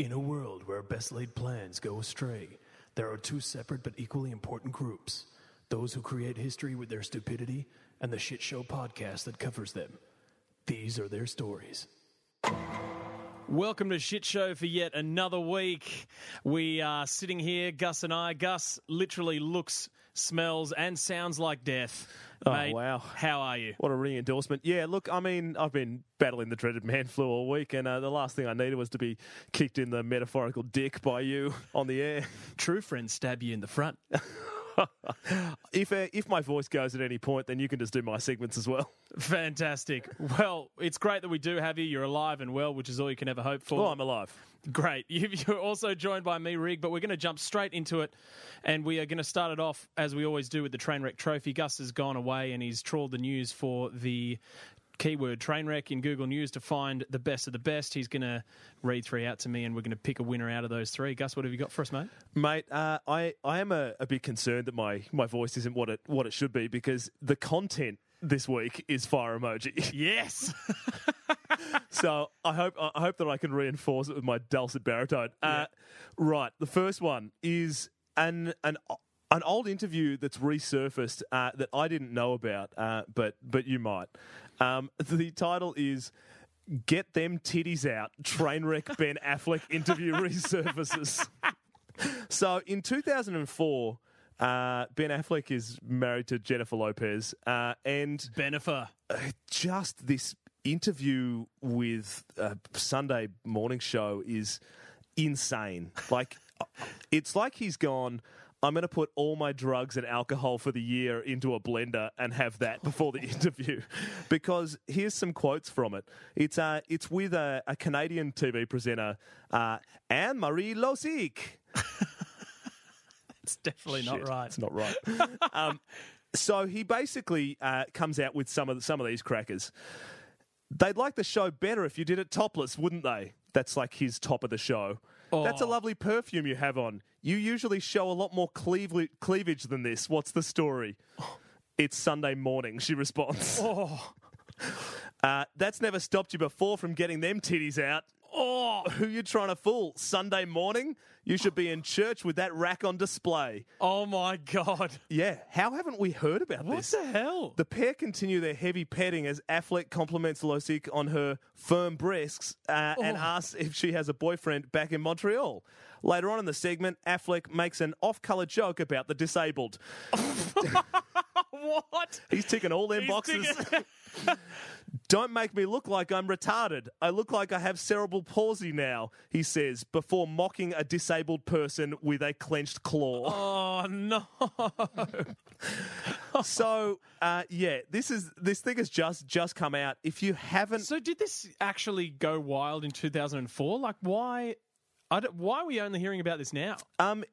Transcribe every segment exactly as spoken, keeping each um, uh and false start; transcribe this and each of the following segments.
In a world where best-laid plans go astray, there are two separate but equally important groups. Those who create history with their stupidity and the shit show podcast that covers them. These are their stories. Welcome to Shit Show for yet another week. We are sitting here, Gus and I. Gus literally looks, smells and sounds like death. Oh, mate, wow. How are you? What a ringing endorsement. Yeah, look, I mean, I've been battling the dreaded man flu all week, and uh, the last thing I needed was to be kicked in the metaphorical dick by you on the air. True friends stab you in the front. If uh, if my voice goes at any point, then you can just do my segments as well. Fantastic. Well, it's great that we do have you. You're alive and well, which is all you can ever hope for. Oh, I'm alive. Great. You're also joined by me, Rig, but we're going to jump straight into it, and we are going to start it off, as we always do, with the Trainwreck Trophy. Gus has gone away, and he's trawled the news for the keyword Trainwreck in Google News to find the best of the best. He's going to read three out to me, and we're going to pick a winner out of those three. Gus, what have you got for us, mate? Mate, uh, I, I am a, a bit concerned that my, my voice isn't what it what it should be, because the content this week is fire emoji. Yes! So I hope I hope that I can reinforce it with my dulcet baritone. Uh, yeah. Right, the first one is an an an old interview that's resurfaced uh, that I didn't know about, uh, but but you might. Um, the title is "Get Them Titties Out." Trainwreck Ben Affleck interview resurfaces. So in two thousand four. Uh, Ben Affleck is married to Jennifer Lopez, uh, and Bennifer. Just this interview with a Sunday morning show is insane. Like, it's like he's gone, I'm going to put all my drugs and alcohol for the year into a blender and have that before the interview. Because here's some quotes from it. It's uh, it's with a, a Canadian T V presenter, uh, Anne-Marie Losique. It's definitely Shit, not right. It's not right. um, so he basically uh, comes out with some of the, some of these crackers. They'd like the show better if you did it topless, wouldn't they? That's like his top of the show. Oh. That's a lovely perfume you have on. You usually show a lot more cleavage, cleavage than this. What's the story? Oh. It's Sunday morning, she responds. Oh. uh, that's never stopped you before from getting them titties out. Oh, who you trying to fool? Sunday morning? You should be in church with that rack on display. Oh, my God. Yeah. How haven't we heard about what this? What the hell? The pair continue their heavy petting as Affleck compliments Losique on her firm breasts uh, oh. and asks if she has a boyfriend back in Montreal. Later on in the segment, Affleck makes an off-colour joke about the disabled. What? He's ticking all them He's boxes. Ticking... Don't make me look like I'm retarded. I look like I have cerebral palsy now, he says, before mocking a disabled person with a clenched claw. Oh, no. So, uh, yeah, this is this thing has just, just come out. If you haven't... So did this actually go wild in two thousand four? Like, why... I don't, why are we only hearing about this now? Um,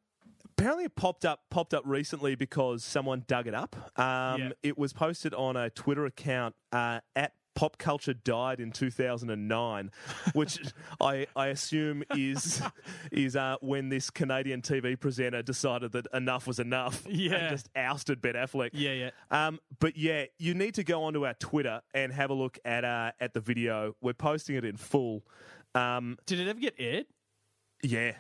apparently it popped up popped up recently because someone dug it up. Um, yeah. It was posted on a Twitter account uh, at Pop Culture Died in two thousand nine, which I, I assume is is uh, when this Canadian T V presenter decided that enough was enough yeah. and just ousted Ben Affleck. Yeah, yeah. Um, but yeah, you need to go onto our Twitter and have a look at uh, at the video. We're posting it in full. Um, Did it ever get aired? Yeah,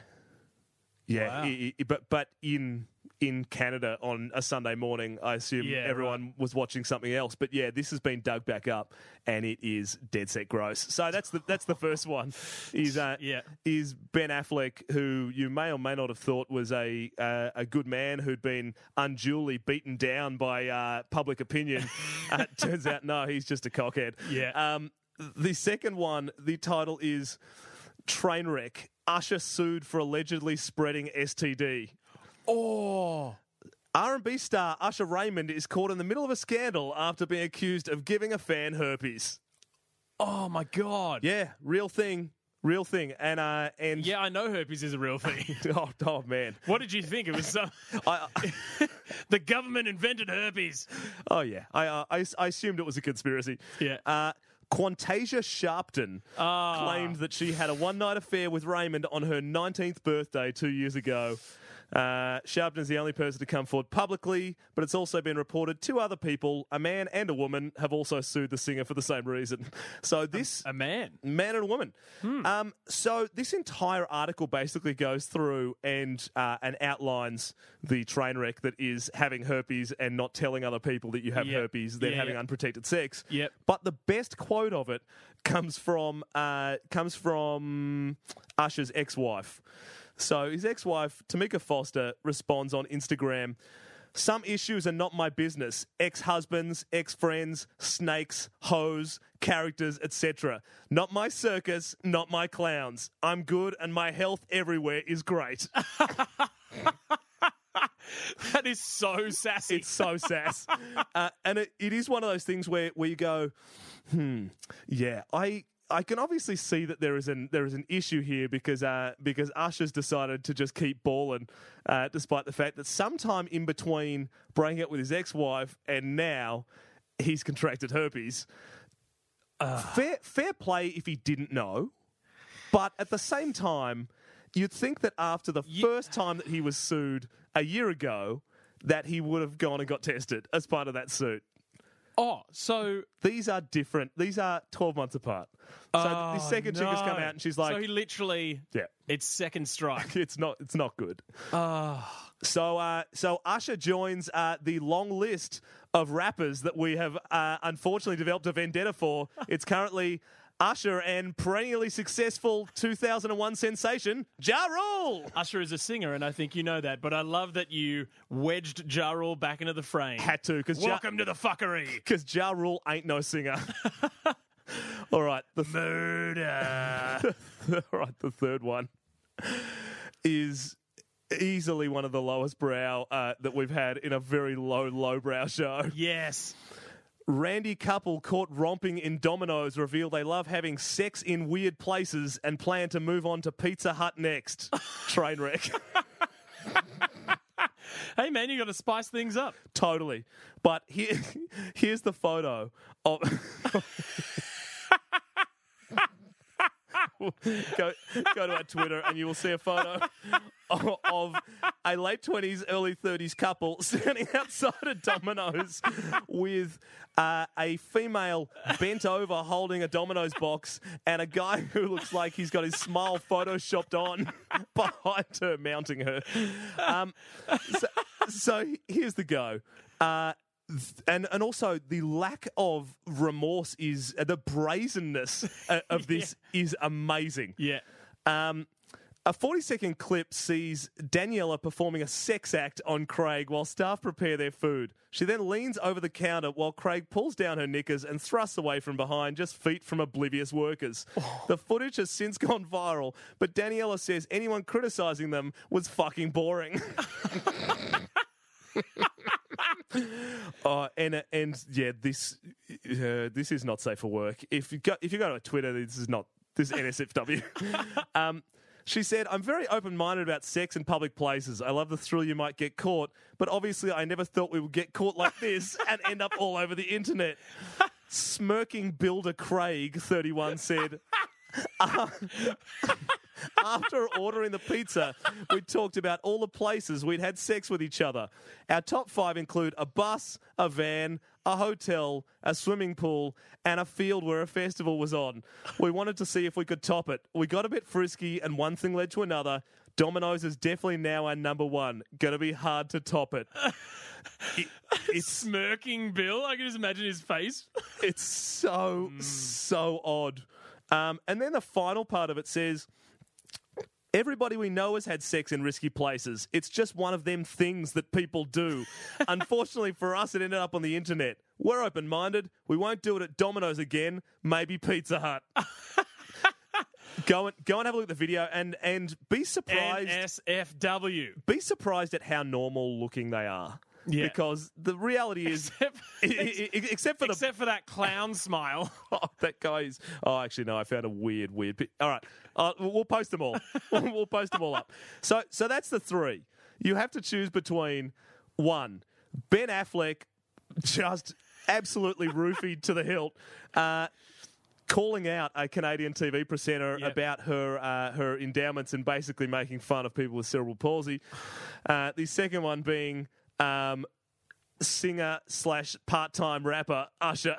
yeah, wow. it, it, but but in in Canada on a Sunday morning, I assume yeah, everyone right. was watching something else. But yeah, this has been dug back up, and it is dead set gross. So that's the that's the first one. Is uh, yeah. is Ben Affleck, who you may or may not have thought was a uh, a good man who'd been unduly beaten down by uh, public opinion. uh, turns out no, he's just a cockhead. Yeah. Um, the second one, the title is Trainwreck. Usher sued for allegedly spreading S T D. Oh. R and B star Usher Raymond is caught in the middle of a scandal after being accused of giving a fan herpes. Oh, my God. Yeah, real thing. Real thing. And uh, and yeah, I know herpes is a real thing. oh, oh, man. What did you think? It was some... I, I... The government invented herpes. Oh, yeah. I, uh, I, I assumed it was a conspiracy. Yeah. Uh, Quantasia Sharpton ah. claimed that she had a one-night affair with Raymond on her nineteenth birthday two years ago. Uh, Sharpton is the only person to come forward publicly, but it's also been reported two other people, a man and a woman, have also sued the singer for the same reason. So this... A, a man. Man and a woman. Hmm. Um, so this entire article basically goes through and uh, and outlines the train wreck that is having herpes and not telling other people that you have yep. herpes, then yeah, having yep. unprotected sex. Yep. But the best quote of it comes from uh, comes from Usher's ex-wife. So his ex-wife, Tamika Foster, responds on Instagram, "Some issues are not my business. Ex-husbands, ex-friends, snakes, hoes, characters, et cetera. Not my circus, not my clowns. I'm good and my health everywhere is great." That is so sassy. It's so sass. uh, and it, it is one of those things where, where you go, hmm, yeah, I... I can obviously see that there is an there is an issue here because uh, because Usher's decided to just keep balling, uh, despite the fact that sometime in between breaking up with his ex-wife and now, he's contracted herpes. Uh. Fair fair play if he didn't know, but at the same time, you'd think that after the yeah. first time that he was sued a year ago, that he would have gone and got tested as part of that suit. Oh, so... These are different. These are twelve months apart. So oh, the second no. chick has come out and she's like... So he literally... Yeah. It's second strike. it's not It's not good. Oh. So, uh, so Usher joins uh, the long list of rappers that we have uh, unfortunately developed a vendetta for. It's currently Usher and perennially successful two thousand one sensation, Ja Rule. Usher is a singer, and I think you know that, but I love that you wedged Ja Rule back into the frame. Had to. Cause Welcome ja- to the fuckery. Because Ja Rule ain't no singer. All right. The th- Murder. All right, the third one is easily one of the lowest brow uh, that we've had in a very low, low brow show. Yes. Randy couple caught romping in Domino's reveal they love having sex in weird places and plan to move on to Pizza Hut next. Train wreck. Hey, man, you got to spice things up. Totally. But here, here's the photo of... Go, go to our Twitter and you will see a photo of, of a late twenties, early thirties couple standing outside a Domino's with uh, a female bent over holding a Domino's box and a guy who looks like he's got his smile photoshopped on behind her, mounting her. Um, so, so here's the go. Uh, And and also the lack of remorse is uh, the brazenness uh, of this yeah. is amazing. Yeah. Um, a forty second clip sees Daniela performing a sex act on Craig while staff prepare their food. She then leans over the counter while Craig pulls down her knickers and thrusts away from behind, just feet from oblivious workers. Oh. The footage has since gone viral, but Daniela says anyone criticising them was fucking boring. Uh, and and yeah, this uh, this is not safe for work. If you go if you go to Twitter, this is not this is N S F W. um, she said, "I'm very open-minded about sex in public places. I love the thrill you might get caught, but obviously, I never thought we would get caught like this and end up all over the internet." Smirking builder Craig thirty-one said. Uh, After ordering the pizza, we talked about all the places we'd had sex with each other. Our top five include a bus, a van, a hotel, a swimming pool, and a field where a festival was on. We wanted to see if we could top it. We got a bit frisky, and one thing led to another. Domino's is definitely now our number one. Gonna be hard to top it. it it's smirking Bill. I can just imagine his face. It's so, mm. so odd. Um, and then the final part of it says... Everybody we know has had sex in risky places. It's just one of them things that people do. Unfortunately for us, it ended up on the internet. We're open-minded. We won't do it at Domino's again. Maybe Pizza Hut. Go and go and have a look at the video and, and be surprised. N S F W. Be surprised at how normal looking they are. Yeah. Because the reality is, except, I, I, except for the, except for that clown smile, oh, that guy is. Oh, actually, no, I found a weird, weird. Pic. All right, uh, we'll post them all. we'll, we'll post them all up. So, so that's the three. You have to choose between one, Ben Affleck, just absolutely roofied to the hilt. Uh, calling out a Canadian T V presenter yep. about her uh, her endowments and basically making fun of people with cerebral palsy. Uh, the second one being um, singer slash part-time rapper Usher,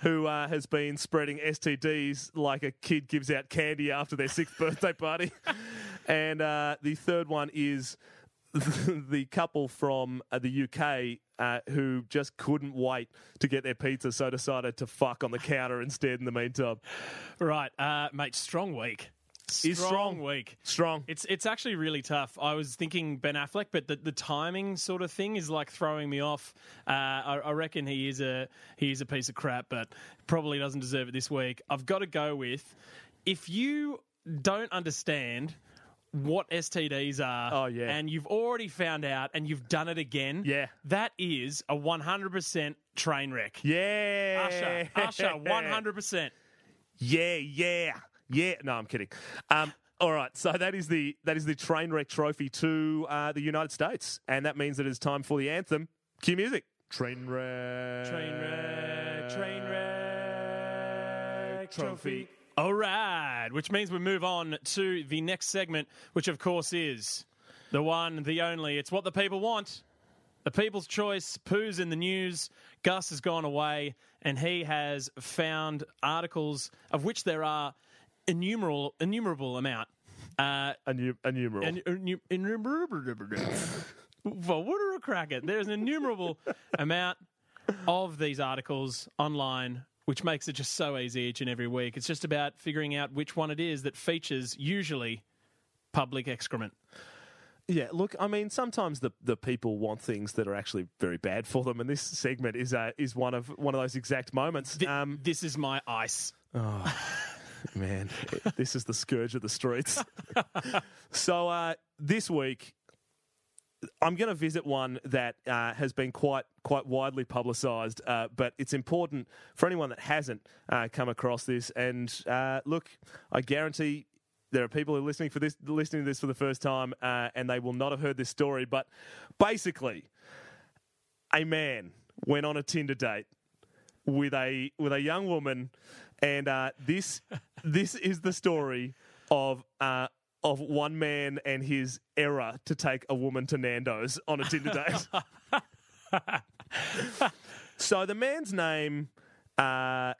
who uh, has been spreading S T Ds like a kid gives out candy after their sixth birthday party. And uh, the third one is the couple from the U K uh, who just couldn't wait to get their pizza, so decided to fuck on the counter instead in the meantime. Right, uh, mate, strong week. Strong, is strong week. Strong. It's it's actually really tough. I was thinking Ben Affleck, but the, the timing sort of thing is like throwing me off. Uh, I, I reckon he is a he is a piece of crap, but probably doesn't deserve it this week. I've got to go with, if you don't understand what S T Ds are, oh, yeah. and you've already found out and you've done it again, yeah. that is a one hundred percent train wreck. Yeah. Usher, Usher, one hundred percent. Yeah, yeah, yeah. No, I'm kidding. Um, all right, so that is the that is the train wreck trophy to uh, the United States, and that means that it's time for the anthem. Cue music. Train wreck. Train wreck. Train wreck. Trophy. All right, which means we move on to the next segment, which, of course, is the one, the only. It's what the people want. The people's choice. Pooh's in the news. Gus has gone away, and he has found articles, of which there are innumerable, innumerable amount. Uh, Innu- innumerable. Innu- innumerable. Well, what a crack at. There's an innumerable amount of these articles online, which makes it just so easy each and every week. It's just about figuring out which one it is that features, usually, public excrement. Yeah, look, I mean, sometimes the, the people want things that are actually very bad for them, and this segment is uh, is one of one of those exact moments. Th- um, this is my ice. Oh, man. This is the scourge of the streets. So uh, this week, I'm going to visit one that uh, has been quite quite widely publicised, uh, but it's important for anyone that hasn't uh, come across this. And uh, look, I guarantee there are people who are listening for this, listening to this for the first time, uh, and they will not have heard this story. But basically, a man went on a Tinder date with a with a young woman, and uh, this this is the story of. Uh, Of one man and his error to take a woman to Nando's on a Tinder date. So the man's name uh,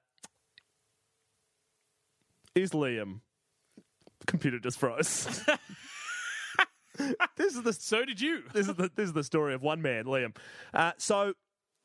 is Liam. Computer just froze. This is the so did you. This is the this is the story of one man, Liam. Uh, so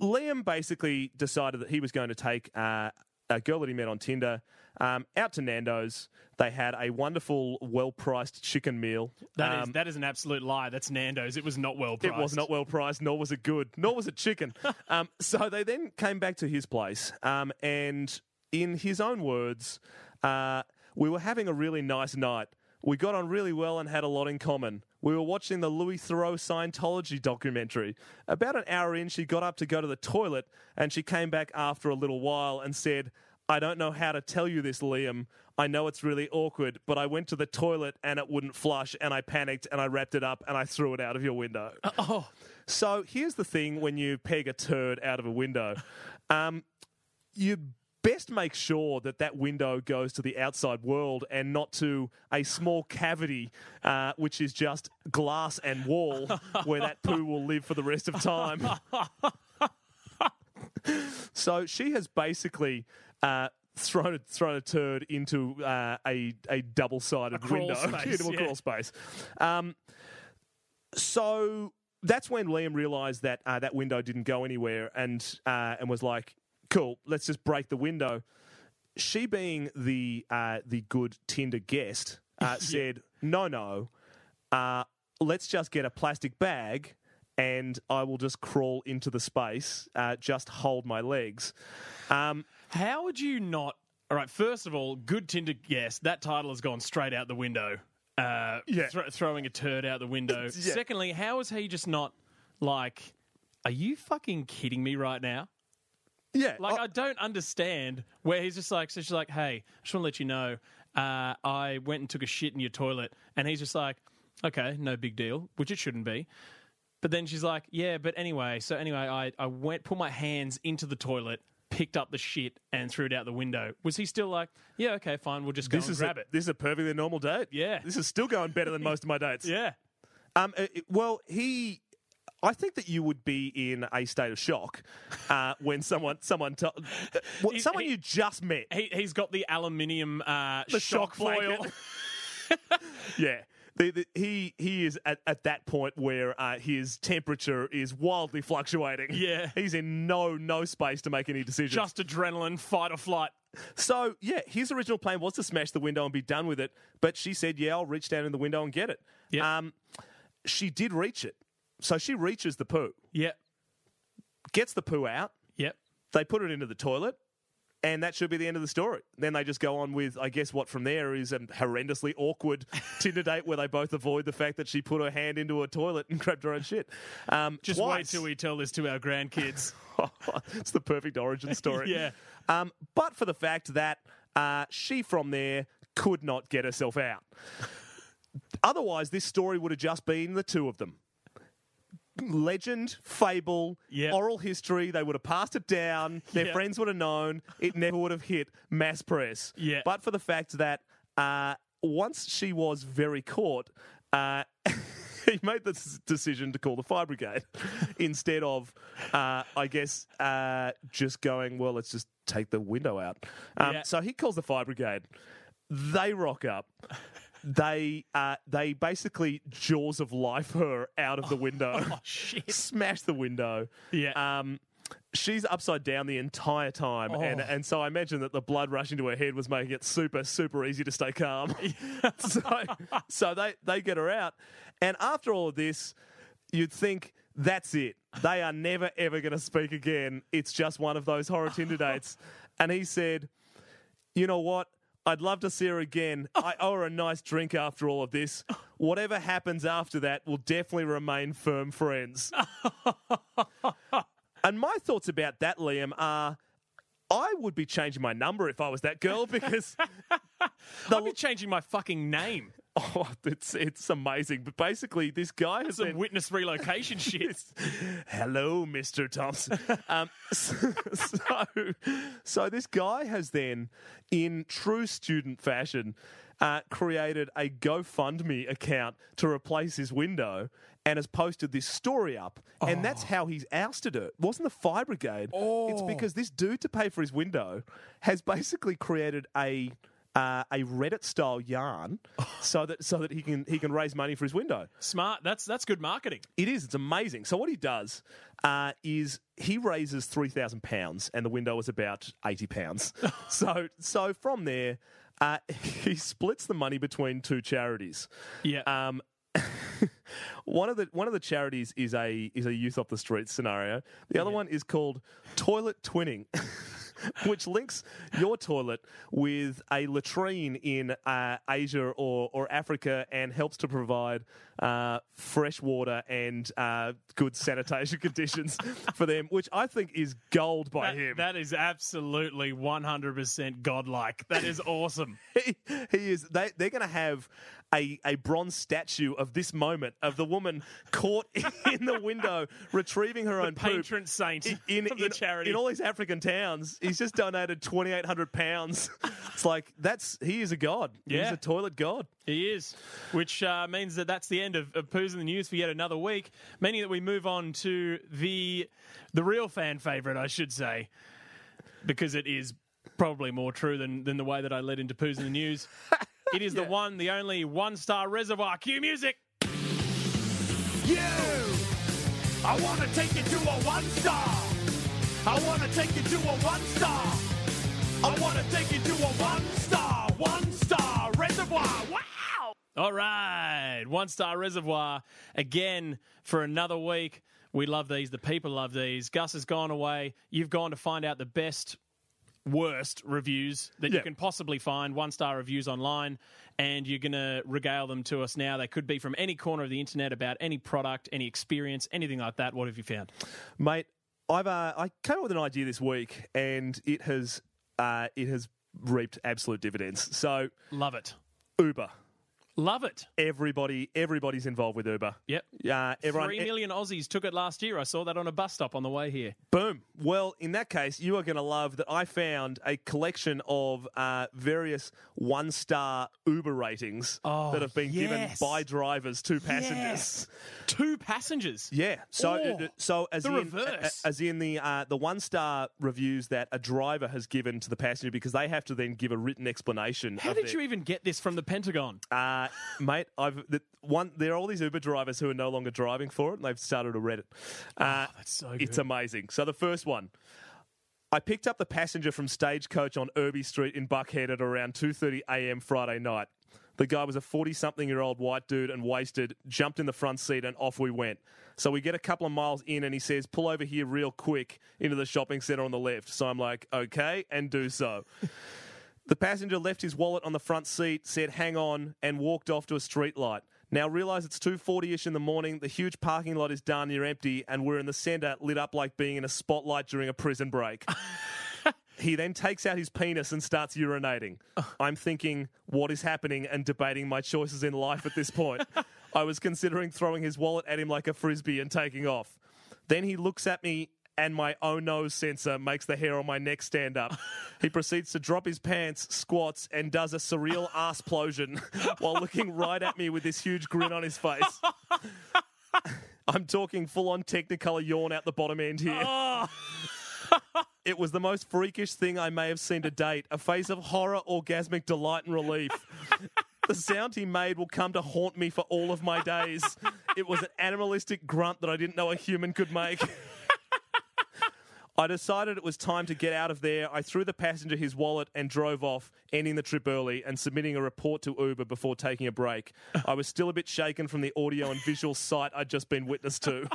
Liam basically decided that he was going to take Uh, a girl that he met on Tinder, um, out to Nando's. They had a wonderful, well-priced chicken meal. That um, is that is an absolute lie. That's Nando's. It was not well-priced. It was not well-priced, nor was it good, nor was it chicken. um, so they then came back to his place, um, and in his own words, uh, we were having a really nice night. We got on really well and had a lot in common. We were watching the Louis Theroux Scientology documentary. About an hour in, she got up to go to the toilet, and she came back after a little while and said, "I don't know how to tell you this, Liam. I know it's really awkward, but I went to the toilet and it wouldn't flush, and I panicked and I wrapped it up and I threw it out of your window." Oh. So here's the thing when you peg a turd out of a window. Um, you... Best make sure that that window goes to the outside world and not to a small cavity, uh, which is just glass and wall, where that poo will live for the rest of time. So she has basically uh, thrown a, thrown a turd into uh, a a double sided window, space, into a yeah. crawl space. Um, so that's when Liam realised that uh, that window didn't go anywhere, and uh, and was like, cool, let's just break the window. She, being the uh, the good Tinder guest, uh, said, no, no, uh, let's just get a plastic bag and I will just crawl into the space, uh, just hold my legs. Um, How would you not... All right, first of all, good Tinder guest, that title has gone straight out the window, uh, yeah. th- throwing a turd out the window. Yeah. Secondly, how is he just not like, are you fucking kidding me right now? Yeah, like I, I don't understand where he's just like. So she's like, "Hey, I just want to let you know, uh, I went and took a shit in your toilet," and he's just like, "Okay, no big deal," which it shouldn't be. But then she's like, "Yeah, but anyway, so anyway, I I went, put my hands into the toilet, picked up the shit and threw it out the window, was he still like, yeah, okay, fine, we'll just go this and grab a, it? This is a perfectly normal date. Yeah. This is still going better than most of my dates. Yeah. Um. It, well, he... I think that you would be in a state of shock uh, when someone someone t- well, someone he, you just met. He, he's got the aluminium uh, the shock, shock foil. Yeah. The, the, he he is at, at that point where uh, his temperature is wildly fluctuating. Yeah. He's in no no space to make any decisions. Just adrenaline, fight or flight. So, yeah, his original plan was to smash the window and be done with it. But she said, yeah, I'll reach down in the window and get it. Yep. Um, she did reach it. So she reaches the poo. Yep. Gets the poo out. Yep. They put it into the toilet. And that should be the end of the story. Then they just go on with, I guess, what from there is a horrendously awkward Tinder date where they both avoid the fact that she put her hand into a toilet and grabbed her own shit. Um, just twice. Wait till we tell this to our grandkids. It's the perfect origin story. Yeah. Um, but for the fact that uh, she from there could not get herself out. Otherwise, this story would have just been the two of them. Legend, fable, yep. Oral history. They would have passed it down. Their yep. friends would have known. It never would have hit mass press. Yep. But for the fact that uh, once she was very caught, uh, he made the decision to call the fire brigade instead of, uh, I guess, uh, just going, well, let's just take the window out. Um, yep. So he calls the fire brigade. They rock up. They uh, they basically jaws of life her out of the window. Oh, oh shit. Smash the window. Yeah. Um, she's upside down the entire time. Oh. And, and so I imagine that the blood rushing to her head was making it super, super easy to stay calm. so so they, they get her out. And after all of this, you'd think that's it. They are never, ever going to speak again. It's just one of those horror Tinder dates. And he said, you know what? I'd love to see her again. I owe her a nice drink after all of this. Whatever happens after that will definitely remain firm friends. And my thoughts about that, Liam, are I would be changing my number if I was that girl because... I'd be changing my fucking name. Oh, it's it's amazing. But basically, this guy has some been... witness relocation shit. Hello, Mister Thompson. um, so, so, so this guy has then, in true student fashion, uh, created a GoFundMe account to replace his window and has posted this story up. Oh. And that's how he's ousted her. It wasn't the fire brigade. Oh. It's because this dude, to pay for his window, has basically created a... Uh, a Reddit-style yarn, so that so that he can he can raise money for his window. Smart. That's that's good marketing. It is. It's amazing. So what he does uh, is he raises three thousand pounds, and the window is about eighty pounds. so so from there, uh, he splits the money between two charities. Yeah. Um, one of the one of the charities is a is a youth off the street scenario. The other yeah. one is called Toilet Twinning. Which links your toilet with a latrine in uh, Asia or, or Africa and helps to provide uh, fresh water and uh, good sanitation conditions for them, which I think is gold by that, him. That is absolutely one hundred percent godlike. That is awesome. he, he is. They, they're going to have a, a bronze statue of this moment of the woman caught in the window retrieving her the own patron poop saint in, in, of the in, charity. In all these African towns. He's just donated twenty-eight hundred pounds. It's like, that's he is a god. Yeah. He's a toilet god. He is. Which uh, means that that's the end of, of Poos in the News for yet another week, meaning that we move on to the the real fan favourite, I should say, because it is probably more true than, than the way that I led into Poos in the News. It is yeah. the one, the only one-star reservoir. Cue music! You! I want to take you to a one-star! I want to take you to a one-star. I want to take you to a one-star, one-star reservoir. Wow! All right, one-star reservoir again for another week. We love these. The people love these. Gus has gone away. You've gone to find out the best, worst reviews that yeah. you can possibly find, one-star reviews online, and you're going to regale them to us now. They could be from any corner of the internet about any product, any experience, anything like that. What have you found? Mate, I've uh, I came up with an idea this week, and it has uh, it has reaped absolute dividends. So love it. Uber, Love it. Everybody, everybody's involved with Uber. Yep. Uh, everyone, Three million e- Aussies took it last year. I saw that on a bus stop on the way here. Boom. Well, in that case, you are going to love that I found a collection of uh, various one-star Uber ratings oh, that have been yes. given by drivers to passengers. Yes. Two passengers? Yeah. So, oh, so as, the in, reverse. as in the uh, the one-star reviews that a driver has given to the passenger, because they have to then give a written explanation. How of did their... you even get this from the Pentagon? Uh, Uh, mate, I've the, one. There are all these Uber drivers who are no longer driving for it, and they've started a Reddit. Uh, oh, that's so good. It's amazing. So the first one, I picked up the passenger from Stagecoach on Irby Street in Buckhead at around two thirty a.m. Friday night. The guy was a forty-something-year-old white dude and wasted, jumped in the front seat, and off we went. So we get a couple of miles in, and he says, pull over here real quick into the shopping centre on the left. So I'm like, okay, and do so. The passenger left his wallet on the front seat, said, hang on, and walked off to a street light. Now realise it's two forty-ish in the morning, the huge parking lot is darn near empty, and we're in the centre lit up like being in a spotlight during a prison break. He then takes out his penis and starts urinating. I'm thinking, what is happening, and debating my choices in life at this point. I was considering throwing his wallet at him like a frisbee and taking off. Then he looks at me, and my oh no sensor makes the hair on my neck stand up. He proceeds to drop his pants, squats, and does a surreal ass plosion while looking right at me with this huge grin on his face. I'm talking full-on Technicolor yawn out the bottom end here. Oh. It was the most freakish thing I may have seen to date, a face of horror, orgasmic delight, and relief. The sound he made will come to haunt me for all of my days. It was an animalistic grunt that I didn't know a human could make. I decided it was time to get out of there. I threw the passenger his wallet and drove off, ending the trip early and submitting a report to Uber before taking a break. I was still a bit shaken from the audio and visual sight I'd just been witness to.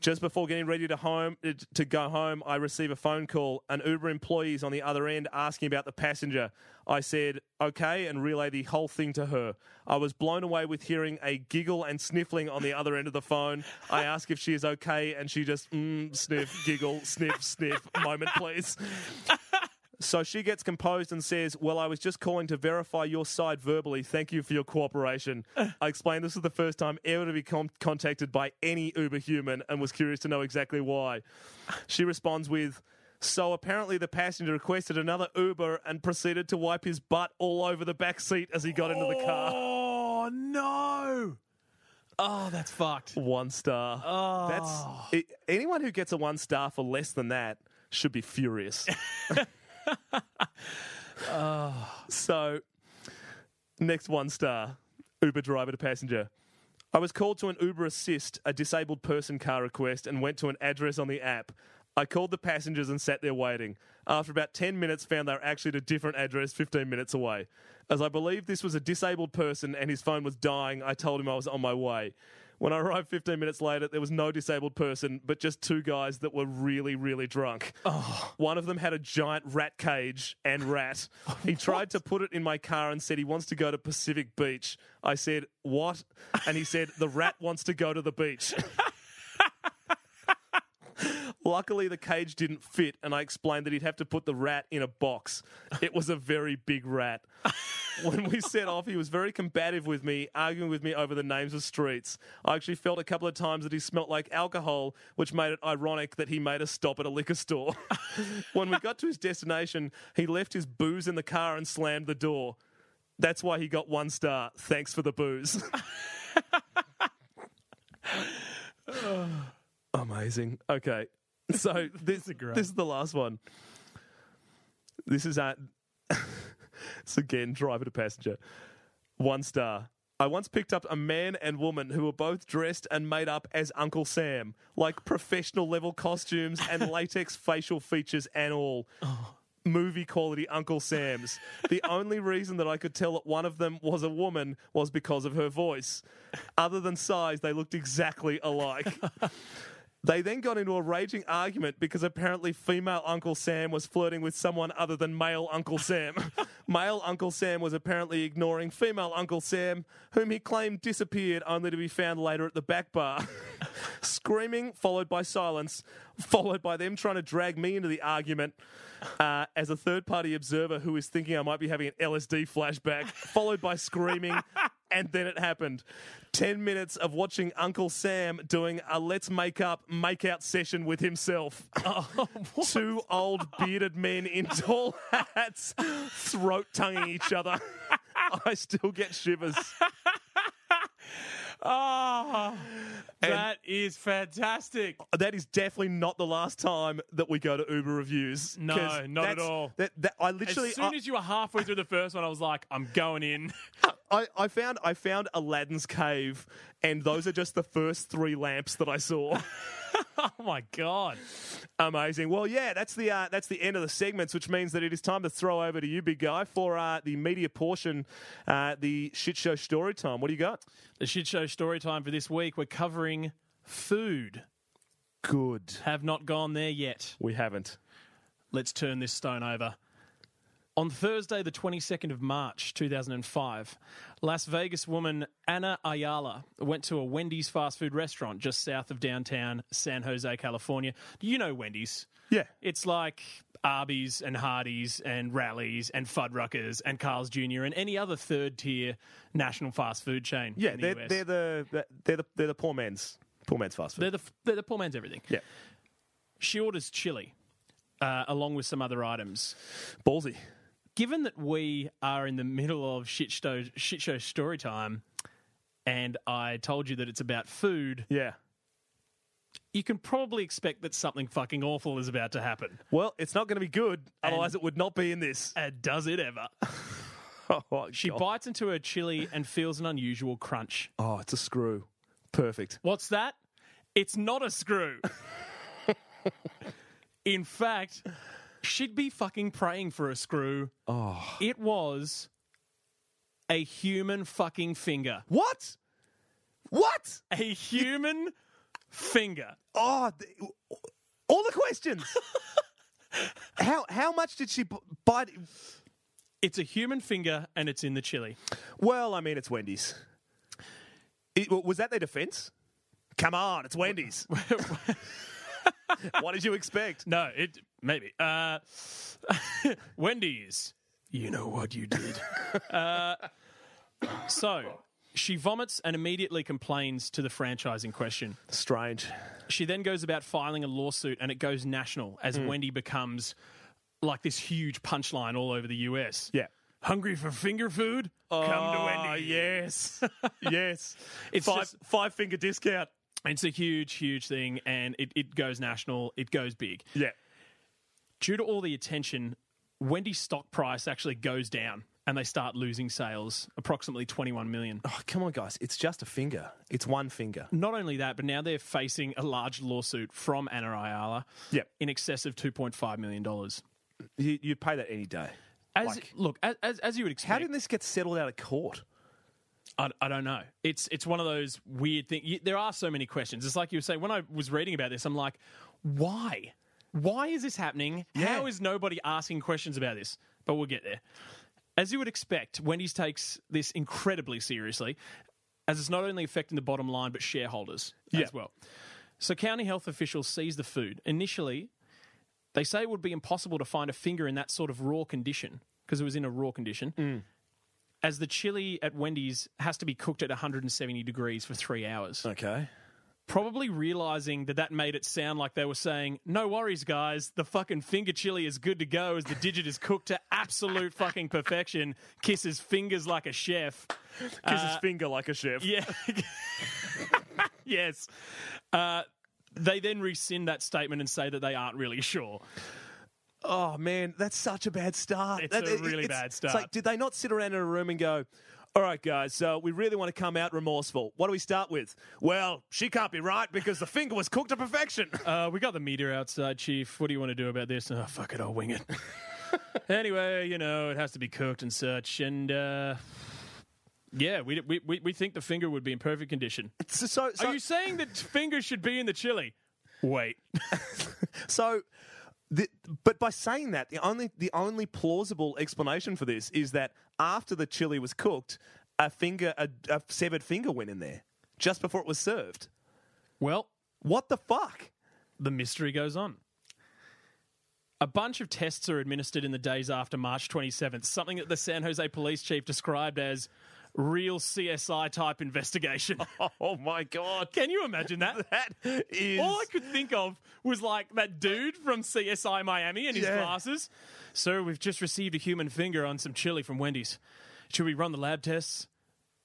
Just before getting ready to home to go home, I receive a phone call. An Uber employee is on the other end asking about the passenger. I said, okay, and relay the whole thing to her. I was blown away with hearing a giggle and sniffling on the other end of the phone. I ask if she is okay, and she just, mm, sniff, giggle, sniff, sniff, moment, please. So she gets composed and says, well, I was just calling to verify your side verbally. Thank you for your cooperation. I explained this was the first time ever to be com- contacted by any Uber human and was curious to know exactly why. She responds with, so apparently the passenger requested another Uber and proceeded to wipe his butt all over the back seat as he got oh, into the car. Oh, no. Oh, that's fucked. One star. Oh. That's it, anyone who gets a one star for less than that should be furious. Oh. So, next one star, Uber driver to passenger. I was called to an Uber Assist, a disabled person car request, and went to an address on the app. I called the passengers and sat there waiting. After about ten minutes, found they were actually at a different address fifteen minutes away. As I believed this was a disabled person and his phone was dying, I told him I was on my way. When I arrived fifteen minutes later, there was no disabled person, but just two guys that were really, really drunk. Oh. One of them had a giant rat cage and rat. He tried to put it in my car and said he wants to go to Pacific Beach. I said, what? And he said, the rat wants to go to the beach. Luckily, the cage didn't fit, and I explained that he'd have to put the rat in a box. It was a very big rat. When we set off, he was very combative with me, arguing with me over the names of streets. I actually felt a couple of times that he smelt like alcohol, which made it ironic that he made a stop at a liquor store. When we got to his destination, he left his booze in the car and slammed the door. That's why he got one star. Thanks for the booze. Amazing. Okay. So this, this is the last one. This is at... It's again, driver to passenger. One star. I once picked up a man and woman who were both dressed and made up as Uncle Sam, like professional level costumes and latex facial features and all. Oh. Movie quality Uncle Sam's. The only reason that I could tell that one of them was a woman was because of her voice. Other than size, they looked exactly alike. They then got into a raging argument because apparently female Uncle Sam was flirting with someone other than male Uncle Sam. Male Uncle Sam was apparently ignoring female Uncle Sam, whom he claimed disappeared only to be found later at the back bar. Screaming, followed by silence, followed by them trying to drag me into the argument uh, as a third-party observer who is thinking I might be having an L S D flashback, followed by screaming, and then it happened. Ten minutes of watching Uncle Sam doing a let's make up, make out session with himself. Oh, two old bearded men in tall hats throat-tonguing each other. I still get shivers. Ah, oh, that is fantastic. That is definitely not the last time that we go to Uber reviews. No, not at all. That, that, I literally, as soon I, as you were halfway through the first one, I was like, I'm going in. I, I found I found Aladdin's Cave, and those are just the first three lamps that I saw. Oh my God. Amazing. Well, yeah, that's the uh, that's the end of the segments, which means that it is time to throw over to you, big guy, for uh, the media portion, uh, the shit show story time. What do you got? The shit show story time for this week, we're covering food. Good. Have not gone there yet. We haven't. Let's turn this stone over. On Thursday, the twenty-second of March, two thousand five, Las Vegas woman Anna Ayala went to a Wendy's fast food restaurant just south of downtown San Jose, California. Do you know Wendy's? Yeah. It's like Arby's and Hardee's and Rally's and Fuddruckers and Carl's Junior and any other third-tier national fast food chain. Yeah, in the they're, U S. They're, the, they're, the, they're the poor man's poor man's fast food. They're the, they're the poor man's everything. Yeah. She orders chili uh, along with some other items. Ballsy. Given that we are in the middle of shit show, shit show story time, and I told you that it's about food, yeah, you can probably expect that something fucking awful is about to happen. Well, it's not going to be good, and otherwise it would not be in this. And does it ever? Oh, she God. bites into her chili and feels an unusual crunch. Oh, it's a screw. Perfect. What's that? It's not a screw. In fact, she'd be fucking praying for a screw. Oh. It was a human fucking finger. What? What? A human you... finger. Oh, the... all the questions. how how much did she bite? It's a human finger and it's in the chili. Well, I mean, it's Wendy's. It, was that their defense? Come on, it's Wendy's. What did you expect? No, it maybe. Uh, Wendy's, you know what you did. uh, so, she vomits and immediately complains to the franchise in question. Strange. She then goes about filing a lawsuit, and it goes national as mm. Wendy becomes like this huge punchline all over the U S. Yeah. Hungry for finger food? Oh, come to Wendy's. Yes. Yes. It's five, just... five finger discount. It's a huge, huge thing, and it, it goes national. It goes big. Yeah. Due to all the attention, Wendy's stock price actually goes down, and they start losing sales, approximately twenty-one million dollars. Oh, come on, guys. It's just a finger. It's one finger. Not only that, but now they're facing a large lawsuit from Anna Ayala yep. in excess of two point five million dollars. You, you'd pay that any day. As, like, look, as, as you would expect. How did this get settled out of court? I, I don't know. It's it's one of those weird things. You, there are so many questions. It's like you were saying, when I was reading about this, I'm like, why? Why is this happening? Yeah. How is nobody asking questions about this? But we'll get there. As you would expect, Wendy's takes this incredibly seriously, as it's not only affecting the bottom line, but shareholders yeah. as well. So county health officials seize the food. Initially, they say it would be impossible to find a finger in that sort of raw condition, because it was in a raw condition. Mm. As the chili at Wendy's has to be cooked at one hundred seventy degrees for three hours. Okay. Probably realising that that made it sound like they were saying, no worries, guys, the fucking finger chili is good to go as the digit is cooked to absolute fucking perfection. Kisses fingers like a chef. Kisses uh, finger like a chef. Yeah. Yes. Uh, they then rescind that statement and say that they aren't really sure. Oh, man, that's such a bad start. It's that, a really it's, bad start. It's like, did they not sit around in a room and go, all right, guys, so we really want to come out remorseful. What do we start with? Well, she can't be right because the finger was cooked to perfection. Uh, we got the meter outside, Chief. What do you want to do about this? Oh, fuck it, I'll wing it. Anyway, you know, it has to be cooked and such. And, uh, yeah, we, we, we think the finger would be in perfect condition. So, so, so... Are you saying that fingers should be in the chili? Wait. So... The, but by saying that, the only the only plausible explanation for this is that after the chili was cooked, a finger, a, a severed finger went in there just before it was served. Well, what the fuck? The mystery goes on. A bunch of tests are administered in the days after March twenty-seventh, something that the San Jose police chief described as real C S I-type investigation. Oh, my God. Can you imagine that? That is... All I could think of was, like, that dude from C S I Miami and his yeah. glasses. Sir, we've just received a human finger on some chili from Wendy's. Should we run the lab tests?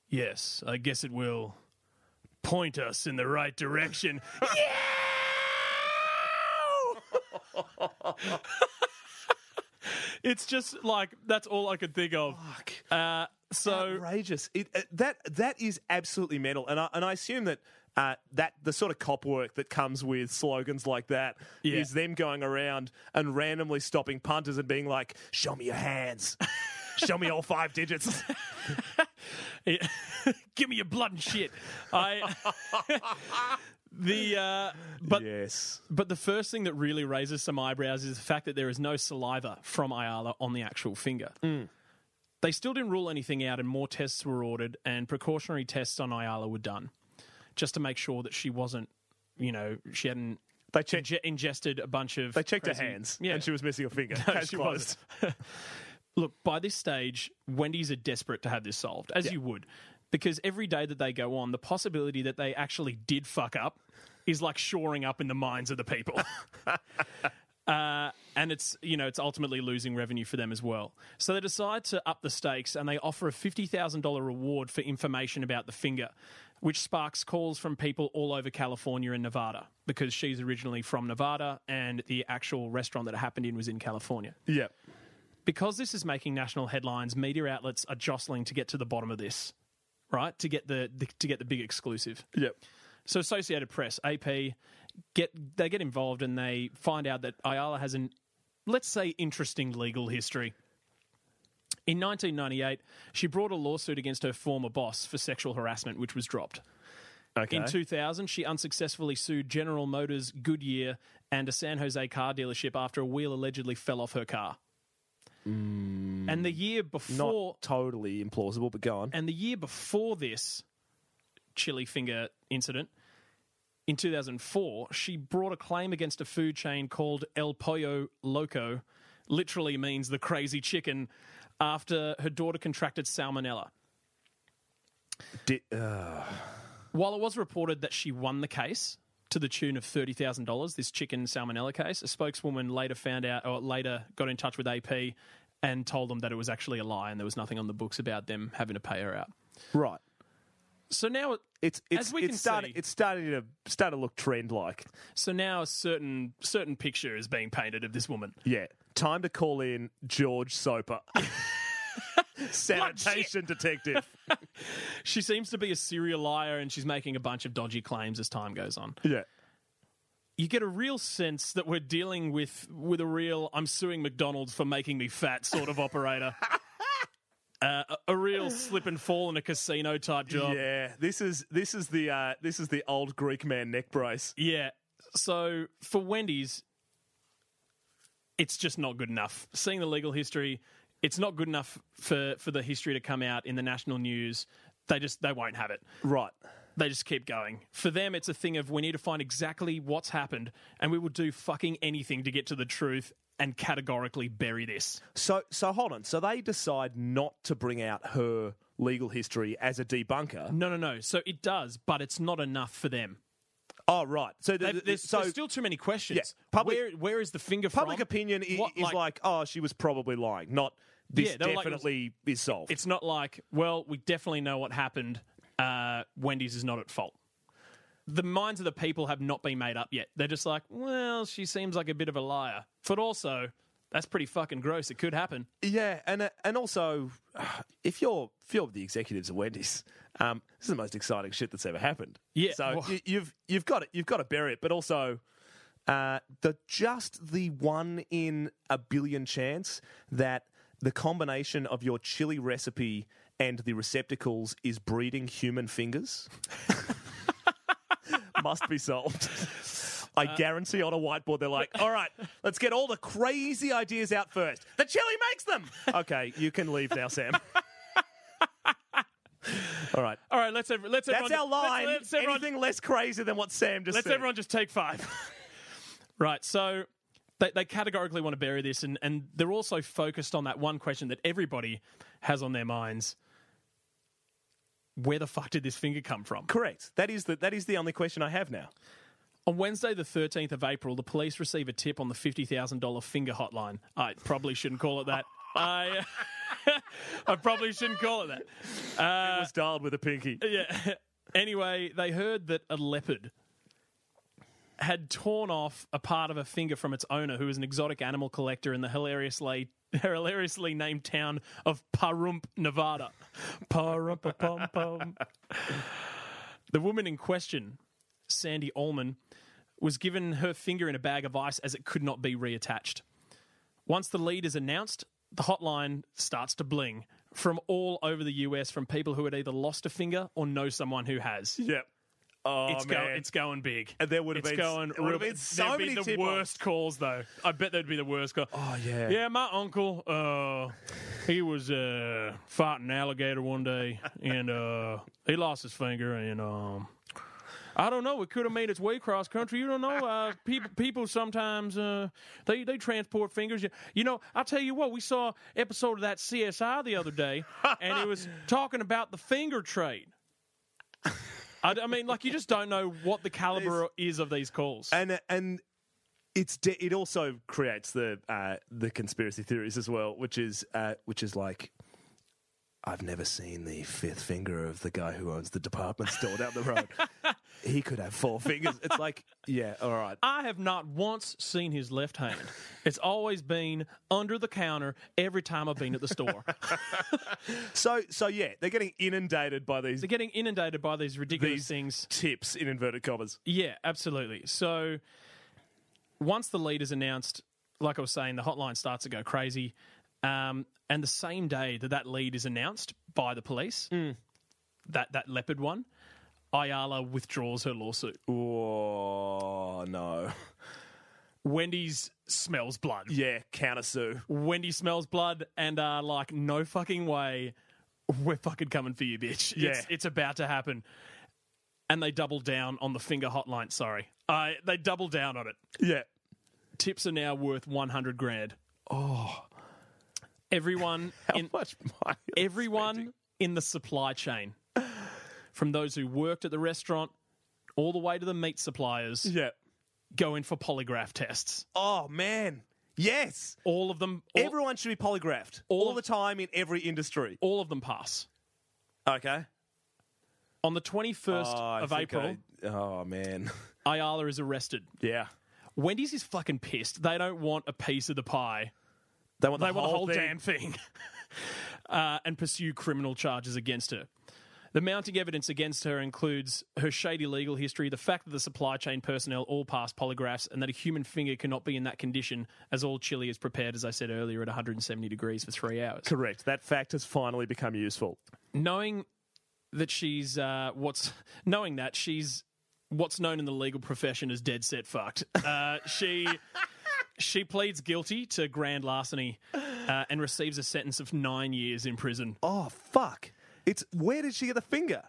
Yes, I guess it will point us in the right direction. Yeah! It's just, like, that's all I could think of. Fuck. Uh... So outrageous! It, uh, that that is absolutely mental, and I and I assume that uh, that the sort of cop work that comes with slogans like that yeah. is them going around and randomly stopping punters and being like, "Show me your hands, show me all five digits, give me your blood and shit." I the uh, but yes, but the first thing that really raises some eyebrows is the fact that there is no saliva from Ayala on the actual finger. Mm. They still didn't rule anything out, and more tests were ordered, and precautionary tests on Ayala were done just to make sure that she wasn't, you know, she hadn't they checked, inge- ingested a bunch of... They checked crazy, her hands, yeah. and she was missing a finger. No, she wasn't. Look, by this stage, Wendy's are desperate to have this solved, as yeah. you would, because every day that they go on, the possibility that they actually did fuck up is like shoring up in the minds of the people. Uh, and it's, you know, it's ultimately losing revenue for them as well. So they decide to up the stakes, and they offer a fifty thousand dollars reward for information about the finger, which sparks calls from people all over California and Nevada, because she's originally from Nevada and the actual restaurant that it happened in was in California. Yeah. Because this is making national headlines, media outlets are jostling to get to the bottom of this, right? To get the, the to get the big exclusive. Yep. So Associated Press, A P... Get they get involved and they find out that Ayala has an, let's say, interesting legal history. In nineteen ninety-eight, she brought a lawsuit against her former boss for sexual harassment, which was dropped. Okay. In two thousand, she unsuccessfully sued General Motors, Goodyear, and a San Jose car dealership after a wheel allegedly fell off her car. Mm, and the year before... Not totally implausible, but go on. And the year before this chili finger incident... In two thousand four, she brought a claim against a food chain called El Pollo Loco, literally means the crazy chicken, after her daughter contracted salmonella. Did, uh... While it was reported that she won the case to the tune of thirty thousand dollars, this chicken salmonella case, a spokeswoman later found out, or later got in touch with A P and told them that it was actually a lie and there was nothing on the books about them having to pay her out. Right. So now it's it's as we it's can started, see, it's starting to start to look trend like. So now a certain certain picture is being painted of this woman. Yeah, time to call in George Soper, sanitation detective. She seems to be a serial liar, and she's making a bunch of dodgy claims as time goes on. Yeah, you get a real sense that we're dealing with with a real "I'm suing McDonald's for making me fat" sort of operator. Uh, a, a real slip and fall in a casino type job. Yeah, this is this is the uh, this is the old Greek man neck brace. Yeah. So for Wendy's, it's just not good enough. Seeing the legal history, it's not good enough for, for the history to come out in the national news. They just they won't have it. Right. They just keep going. For them, it's a thing of we need to find exactly what's happened, and we will do fucking anything to get to the truth. And categorically bury this. So, so hold on. So they decide not to bring out her legal history as a debunker. No, no, no. So it does, but it's not enough for them. Oh, right. So the, there's, so there's still too many questions. Yeah, public, where, where is the finger from? Public opinion is, what, like, is like, oh, she was probably lying. Not this yeah, definitely like, is solved. It's not like, well, we definitely know what happened. Uh, Wendy's is not at fault. The minds of the people have not been made up yet. They're just like, well, she seems like a bit of a liar. But also, that's pretty fucking gross. It could happen. Yeah, and uh, and also, if you're, if you're the executives of Wendy's, um, this is the most exciting shit that's ever happened. Yeah. So you, you've you've got it. You've got to bury it. But also, uh, the just the one in a billion chance that the combination of your chili recipe and the receptacles is breeding human fingers. Must be solved. I uh, guarantee on a whiteboard they're like, all right, let's get all the crazy ideas out first. The chili makes them. Okay, you can leave now, Sam. All right. All right, let's, every, let's everyone... That's our line. Let's, let's everyone, Anything less crazy than what Sam just let's said. Let's everyone just take five. Right, so they, they categorically want to bury this, and, and they're also focused on that one question that everybody has on their minds. Where the fuck did this finger come from? Correct. That is the, that is the only question I have now. On Wednesday, the thirteenth of April, the police receive a tip on the fifty thousand dollars finger hotline. I probably shouldn't call it that. I I probably shouldn't call it that. Uh, it was dialed with a pinky. Yeah. Anyway, they heard that a leopard had torn off a part of a finger from its owner, who is an exotic animal collector in the hilariously hilariously named town of Pahrump, Nevada. Pahrump-a-pom-pom. The woman in question, Sandy Allman, was given her finger in a bag of ice as it could not be reattached. Once the lead is announced, the hotline starts to bling from all over the U S, from people who had either lost a finger or know someone who has. Yep. Oh, it's man. Go, it's going big. And there would have it's been, going, it would have been so many be the tip-offs. Worst calls, though. I bet there'd be the worst call. Oh, yeah. Yeah, my uncle, uh, he was uh, fighting an alligator one day, and uh, he lost his finger, and um, I don't know. It could have made its way cross country. You don't know. Uh, people, people sometimes, uh, they, they transport fingers. You, you know, I'll tell you what, we saw an episode of that C S I the other day, and it was talking about the finger trade. I, I mean, like, you just don't know what the caliber is of these calls. And and it's de- it also creates the uh, the conspiracy theories as well, which is uh, which is like... I've never seen the fifth finger of the guy who owns the department store down the road. He could have four fingers. It's like, yeah, all right. I have not once seen his left hand. It's always been under the counter every time I've been at the store. so, so yeah, they're getting inundated by these. They're getting inundated by these ridiculous these things. Tips in inverted commas. Yeah, absolutely. So, once the lead is announced, like I was saying, the hotline starts to go crazy. Um, and the same day that that lead is announced by the police, mm. that, that leopard one, Ayala withdraws her lawsuit. Oh, no. Wendy's smells blood. Yeah, counter-sue. Wendy smells blood and are like, no fucking way, we're fucking coming for you, bitch. Yeah. It's, it's about to happen. And they double down on the finger hotline, sorry. Uh, they double down on it. Yeah. Tips are now worth one hundred grand. Oh, Everyone, How in, much everyone spending? in the supply chain, from those who worked at the restaurant all the way to the meat suppliers, yeah. go in for polygraph tests. Oh, man. Yes. All of them. All, everyone should be polygraphed all, all the time in every industry. All of them pass. Okay. On the twenty-first oh, of April, I, oh, man. Ayala is arrested. Yeah. Wendy's is fucking pissed. They don't want a piece of the pie. They want the they whole, want the whole thing. damn thing uh, and pursue criminal charges against her. The mounting evidence against her includes her shady legal history, the fact that the supply chain personnel all passed polygraphs, and that a human finger cannot be in that condition, as all chili is prepared, as I said earlier, at one hundred seventy degrees for three hours. Correct. That fact has finally become useful. Knowing that she's uh, what's knowing that she's what's known in the legal profession as dead set fucked. Uh, she. She pleads guilty to grand larceny uh, and receives a sentence of nine years in prison. Oh, fuck. It's where did she get the finger?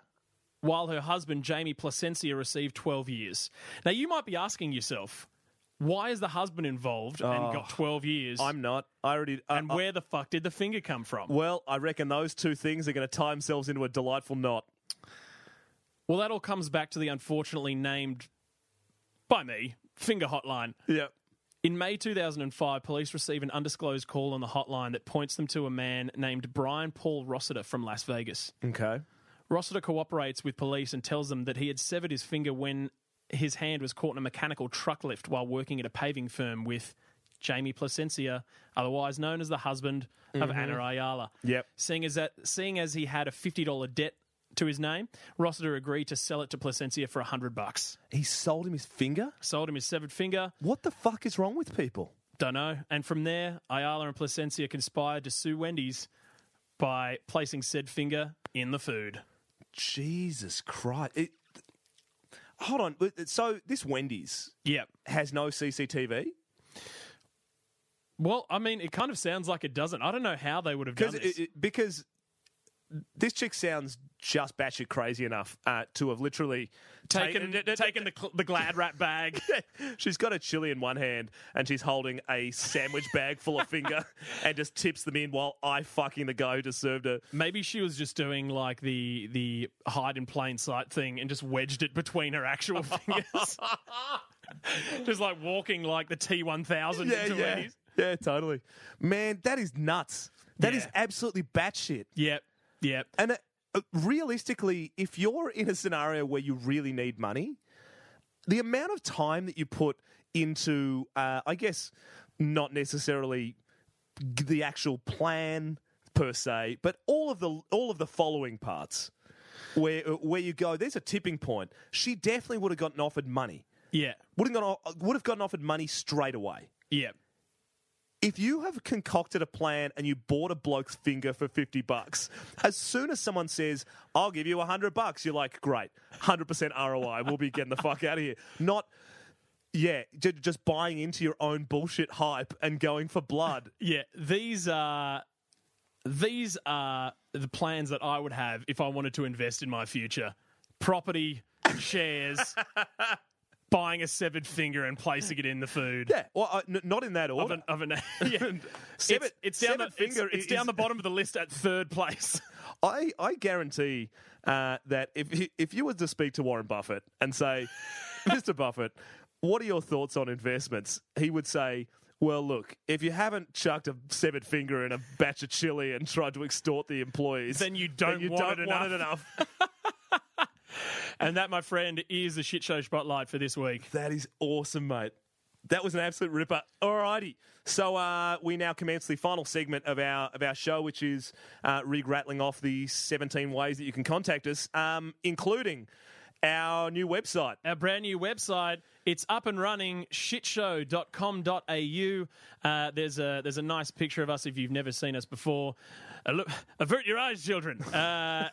While her husband, Jamie Placencia, received twelve years. Now, you might be asking yourself, why is the husband involved oh, and got twelve years? I'm not. I already. Uh, and where uh, the fuck did the finger come from? Well, I reckon those two things are going to tie themselves into a delightful knot. Well, that all comes back to the unfortunately named, by me, finger hotline. Yep. In May two thousand five, police receive an undisclosed call on the hotline that points them to a man named Brian Paul Rossiter from Las Vegas. Okay. Rossiter cooperates with police and tells them that he had severed his finger when his hand was caught in a mechanical truck lift while working at a paving firm with Jamie Placencia, otherwise known as the husband mm-hmm. of Anna Ayala. Yep. Seeing as, that, seeing as he had a fifty dollars debt to his name, Rossiter agreed to sell it to Placencia for a hundred bucks. He sold him his finger? Sold him his severed finger. What the fuck is wrong with people? Don't know. And from there, Ayala and Placencia conspired to sue Wendy's by placing said finger in the food. Jesus Christ. It, hold on. So this Wendy's yep. has no C C T V? Well, I mean, it kind of sounds like it doesn't. I don't know how they would have done this. It, it, because this chick sounds just batshit crazy enough uh, to have literally taken taken, taken the, the glad wrap bag. She's got a chili in one hand and she's holding a sandwich bag full of finger and just tips them in while I fucking the guy who just served her. Maybe she was just doing like the the hide in plain sight thing and just wedged it between her actual fingers. Just like walking like the T one thousand. Yeah, into yeah. yeah, totally. Man, that is nuts. That yeah. is absolutely batshit. Yep. Yep. And it, realistically, if you're in a scenario where you really need money, the amount of time that you put into, uh, I guess, not necessarily the actual plan per se, but all of the all of the following parts, where where you go, there's a tipping point. She definitely would have gotten offered money. Yeah, would have gotten would have gotten offered money straight away. Yeah. If you have concocted a plan and you bought a bloke's finger for fifty bucks, as soon as someone says, I'll give you one hundred bucks, you're like, great, one hundred percent R O I, we'll be getting the fuck out of here. Not, yeah, j- just buying into your own bullshit hype and going for blood. Yeah, these are, these are the plans that I would have if I wanted to invest in my future. Property, shares... Buying a severed finger and placing it in the food. Yeah, well, uh, n- not in that order. Of an, of an, yeah. severed, it's, it's down, the, finger it's, it's is, down the bottom of the list at third place. I, I guarantee uh, that if he, if you were to speak to Warren Buffett and say, Mister Buffett, what are your thoughts on investments? He would say, well, look, if you haven't chucked a severed finger in a batch of chili and tried to extort the employees, then you don't, then you want, don't want it enough. And that, my friend, is the Shit Show Spotlight for this week. That is awesome, mate. That was an absolute ripper. Alrighty. So uh, we now commence the final segment of our of our show, which is uh, re-rattling off the seventeen ways that you can contact us, um, including our new website. Our brand new website. It's up and running, shit show dot com dot a u. Uh, there's a there's a nice picture of us if you've never seen us before. Uh, look, avert your eyes, children. Uh,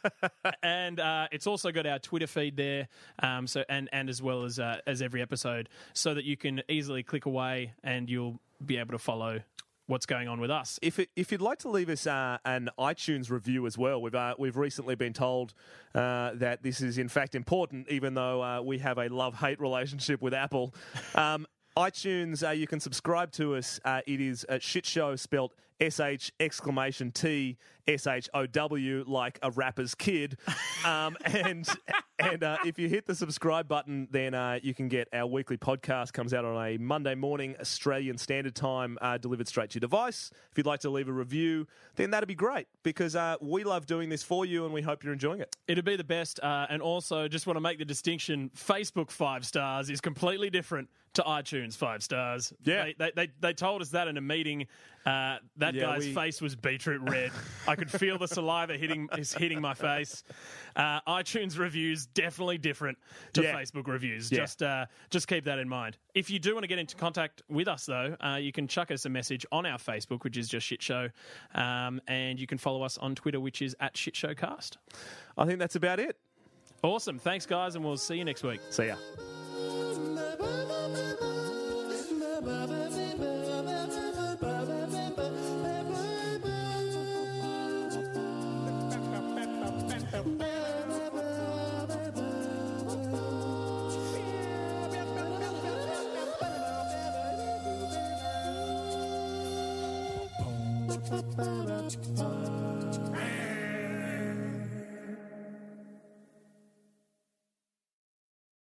and uh, it's also got our Twitter feed there, um, so and, and as well as uh, as every episode, so that you can easily click away and you'll be able to follow what's going on with us. If it, if you'd like to leave us uh, an iTunes review as well, we've uh, we've recently been told uh, that this is in fact important, even though uh, we have a love-hate relationship with Apple. Um, iTunes, uh, you can subscribe to us. Uh, it is a Shit Show spelled S H exclamation T S H O W, like a rapper's kid. Um, and and uh, if you hit the subscribe button, then uh, you can get our weekly podcast. Comes out on a Monday morning, Australian Standard Time, uh, delivered straight to your device. If you'd like to leave a review, then that'd be great, because uh, we love doing this for you and we hope you're enjoying it. It'd be the best. Uh, and also, just want to make the distinction, Facebook five stars is completely different to iTunes five stars. Yeah. They, they, they, they told us that in a meeting. Uh, that yeah, guy's we... face was beetroot red. I could feel the saliva hitting is hitting my face. Uh, iTunes reviews definitely different to yeah. Facebook reviews. Yeah. Just uh, just keep that in mind. If you do want to get into contact with us, though, uh, you can chuck us a message on our Facebook, which is just Shit Show, um, and you can follow us on Twitter, which is at Shit Show Cast. I think that's about it. Awesome. Thanks, guys, and we'll see you next week. See ya. Ba ba ba ba.